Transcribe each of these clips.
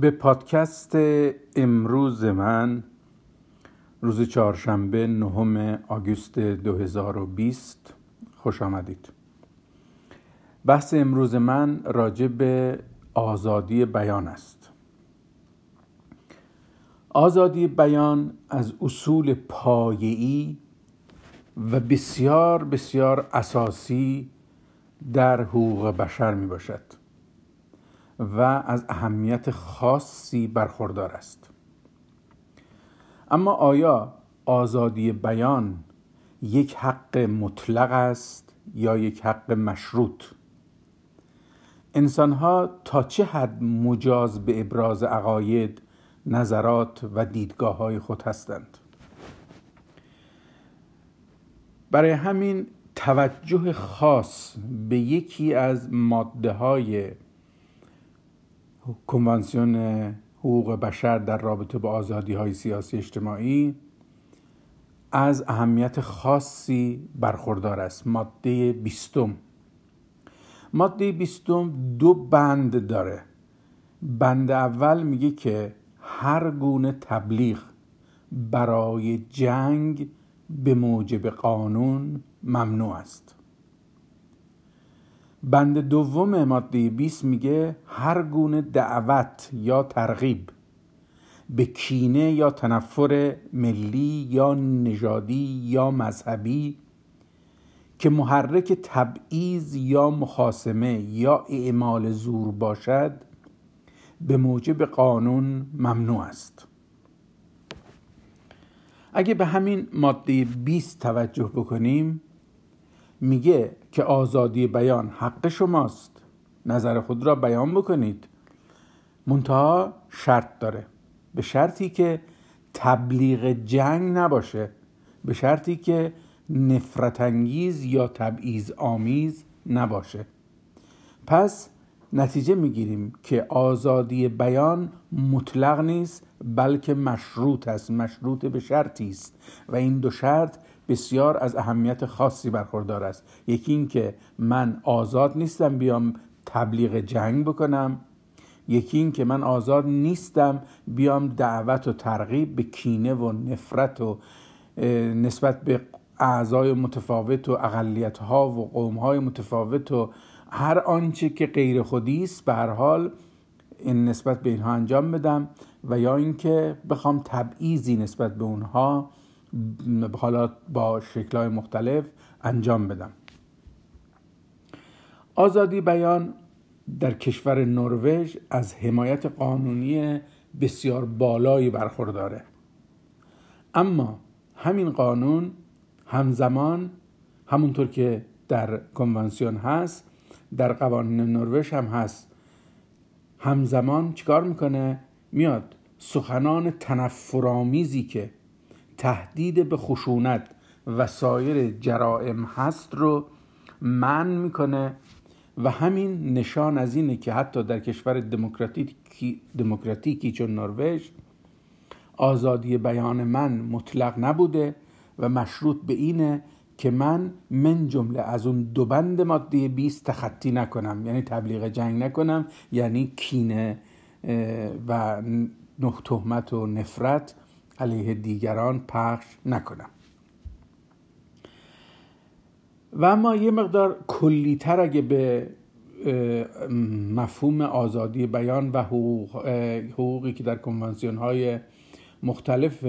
به پادکست امروز من روز چهارشنبه 9 آگوست 2020 خوش آمدید. بحث امروز من راجع به آزادی بیان است. آزادی بیان از اصول پایه‌ای و بسیار بسیار اساسی در حقوق بشر می باشد و از اهمیت خاصی برخوردار است. اما آیا آزادی بیان یک حق مطلق است یا یک حق مشروط؟ انسان‌ها تا چه حد مجاز به ابراز عقاید، نظرات و دیدگاه‌های خود هستند؟ برای همین توجه خاص به یکی از ماده‌های کنوانسیون حقوق بشر در رابطه با آزادی‌های سیاسی اجتماعی از اهمیت خاصی برخوردار است. ماده 20. ماده 20 دو بند داره. بند اول میگه که هر گونه تبلیغ برای جنگ به موجب قانون ممنوع است. بند دوم ماده 20 میگه هر گونه دعوت یا ترغیب به کینه یا تنفر ملی یا نژادی یا مذهبی که محرک تبعیض یا مخاصمه یا اعمال زور باشد به موجب قانون ممنوع است. اگه به همین ماده 20 توجه بکنیم میگه که آزادی بیان حق شماست، نظر خود را بیان بکنید، منتها شرط داره، به شرطی که تبلیغ جنگ نباشه، به شرطی که نفرت انگیز یا تبعیض آمیز نباشه. پس نتیجه میگیریم که آزادی بیان مطلق نیست بلکه مشروط است، مشروط به شرطی است و این دو شرط بسیار از اهمیت خاصی برخوردار است. یکی این که من آزاد نیستم بیام تبلیغ جنگ بکنم، یکی این که من آزاد نیستم بیام دعوت و ترغیب به کینه و نفرت و نسبت به اعضای متفاوت و اقلیت‌ها و قوم‌های متفاوت و هر آنچه که غیر خودی است به هر حال این نسبت به اینها انجام بدم، و یا اینکه بخوام تبعیضی نسبت به اونها حالا با شکل‌های مختلف انجام بدم. آزادی بیان در کشور نروژ از حمایت قانونی بسیار بالایی برخورداره، اما همین قانون همزمان همونطور که در کنوانسیون هست در قوانین نروژ هم هست، همزمان چیکار میکنه؟ میاد سخنان تنفرآمیزی که تهدید به خشونت و سایر جرائم هست رو منع میکنه و همین نشان از اینه که حتی در کشور دموکراتیکی چون نروژ آزادی بیان من مطلق نبوده و مشروط به اینه که من جمله از اون دو بند ماده 20 تخطی نکنم، یعنی تبلیغ جنگ نکنم، یعنی کینه و تهمت و نفرت علیه دیگران پخش نکنم. و اما یه مقدار کلی‌تر اگه به مفهوم آزادی بیان و حقوقی که در کنوانسیون‌های مختلف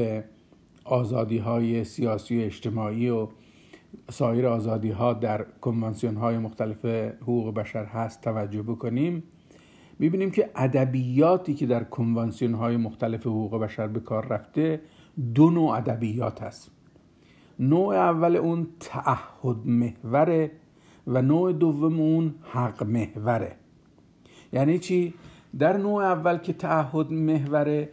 آزادی‌های سیاسی و اجتماعی و سایر آزادی‌ها در کنوانسیون‌های مختلف حقوق بشر هست توجه بکنیم، می‌بینیم که ادبیاتی که در کنوانسیون‌های مختلف حقوق بشر به کار رفته دو نوع ادبیات هست. نوع اول اون تعهد محوره و نوع دوم اون حق محوره. یعنی چی؟ در نوع اول که تعهد محوره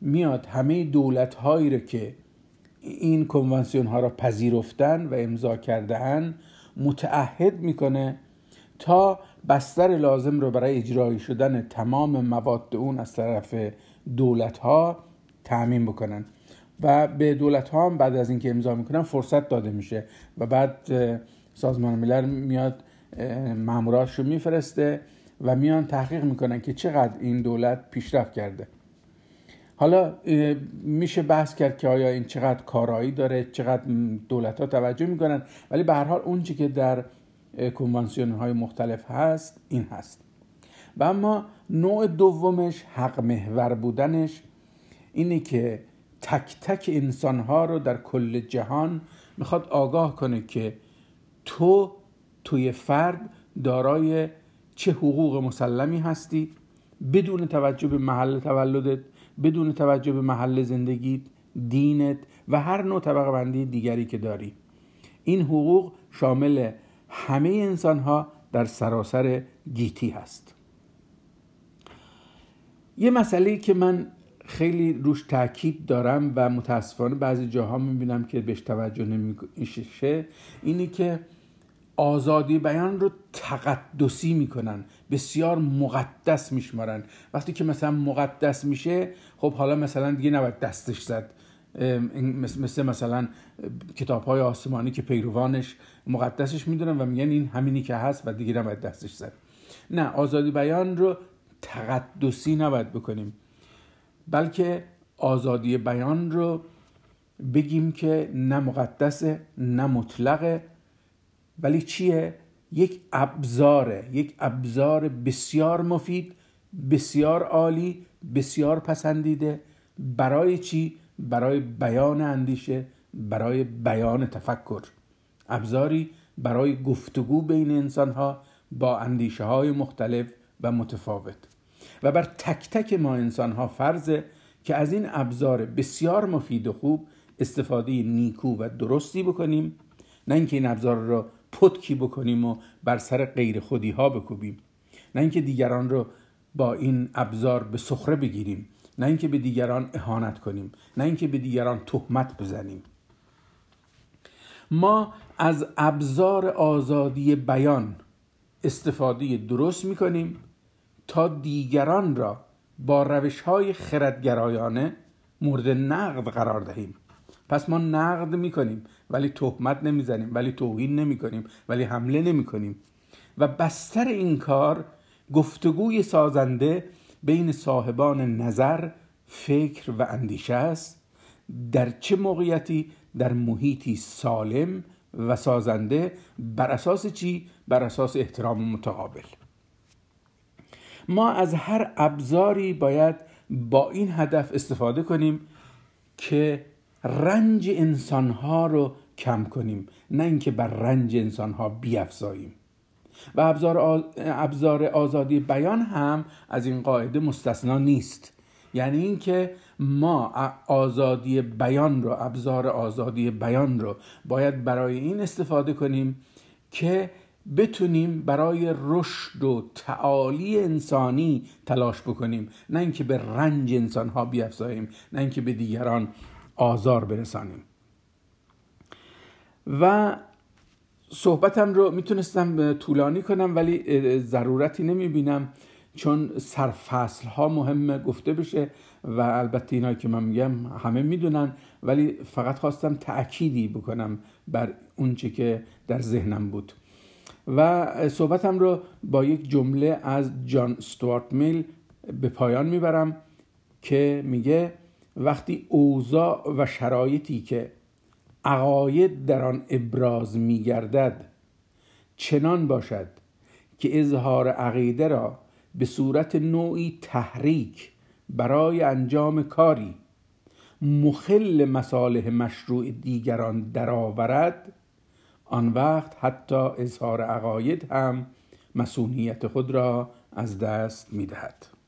میاد همه دولت‌هایی رو که این کنوانسیون‌ها را پذیرفتن و امضا کرده‌اند متعهد میکنه تا بستر لازم رو برای اجرایی شدن تمام مواد اون از طرف دولت‌ها تأمین بکنن و به دولت‌ها هم بعد از اینکه امضا میکنن فرصت داده میشه و بعد سازمان ملل میاد ماموراشو میفرسته و میان تحقیق میکنن که چقدر این دولت پیشرفت کرده. حالا میشه بحث کرد که آیا این چقدر کارایی داره، چقدر دولت ها توجه میکنن، ولی به هر حال اون چیزی که در کنوانسیون های مختلف هست این هست. و اما نوع دومش حق محور بودنش اینه که تک تک انسانها رو در کل جهان میخواد آگاه کنه که توی فرد دارای چه حقوق مسلمی هستی، بدون توجه به محل تولدت، بدون توجه به محل زندگیت، دینت و هر نوع طبقه بندی دیگری که داری. این حقوق شامل همه انسانها در سراسر گیتی هست. یه مسئله‌ای که من خیلی روش تاکید دارم و متاسفانه بعضی جاها میبینم که بهش توجه نمیشه اینی که آزادی بیان رو تقدسی میکنن، بسیار مقدس میشمارن. وقتی که مثلا مقدس میشه، خب حالا مثلا دیگه نباید دستش زد، مثل مثلا کتاب‌های آسمانی که پیروانش مقدسش میدونن و میگن این همینی که هست و دیگه نباید دستش زد. نه، آزادی بیان رو تقدسی نباید بکنیم، بلکه آزادی بیان رو بگیم که نه مقدسه نه مطلقه، ولی چیه؟ یک ابزار بسیار مفید، بسیار عالی، بسیار پسندیده. برای چی؟ برای بیان اندیشه، برای بیان تفکر، ابزاری برای گفتگو بین انسانها با اندیشه های مختلف و متفاوت. و بر تک تک ما انسانها فرضه که از این ابزار بسیار مفید و خوب استفاده نیکو و درستی بکنیم، نه اینکه این ابزار رو پتکی بکنیم و بر سر غیر خودی ها بکوبیم، نه اینکه دیگران رو با این ابزار به سخره بگیریم، نه اینکه به دیگران اهانت کنیم، نه اینکه به دیگران تهمت بزنیم. ما از ابزار آزادی بیان استفاده درست میکنیم تا دیگران را با روش‌های خردگرایانه مورد نقد قرار دهیم. پس ما نقد میکنیم ولی تهمت نمیزنیم، ولی توهین نمیکنیم، ولی حمله نمیکنیم. و بستر این کار گفتگوی سازنده بین صاحبان نظر، فکر و اندیشه است، در چه موقعیتی؟ در محیطی سالم و سازنده. بر اساس چی؟ بر اساس احترام متقابل. ما از هر ابزاری باید با این هدف استفاده کنیم که رنج انسانها رو کم کنیم، نه اینکه بر رنج انسانها بیفزاییم. و ابزار آزادی بیان هم از این قاعده مستثنا نیست، یعنی اینکه ما ابزار آزادی بیان رو باید برای این استفاده کنیم که بتونیم برای رشد و تعالی انسانی تلاش بکنیم، نه اینکه به رنج انسانها بیفزاییم، نه اینکه به دیگران آزار برسانیم. و صحبتم رو میتونستم طولانی کنم ولی ضرورتی نمیبینم، چون سرفصل ها مهمه گفته بشه و البته اینایی که من میگم همه میدونن، ولی فقط خواستم تأکیدی بکنم بر اون چی که در ذهنم بود. و صحبتم رو با یک جمله از جان استوارت میل به پایان میبرم که میگه وقتی اوضاع و شرایطی که عقاید در آن ابراز می‌گردد چنان باشد که اظهار عقیده را به صورت نوعی تحریک برای انجام کاری مخل مصالح مشروع دیگران درآورد، آن وقت حتی اظهار عقاید هم مسئولیت خود را از دست می‌دهد.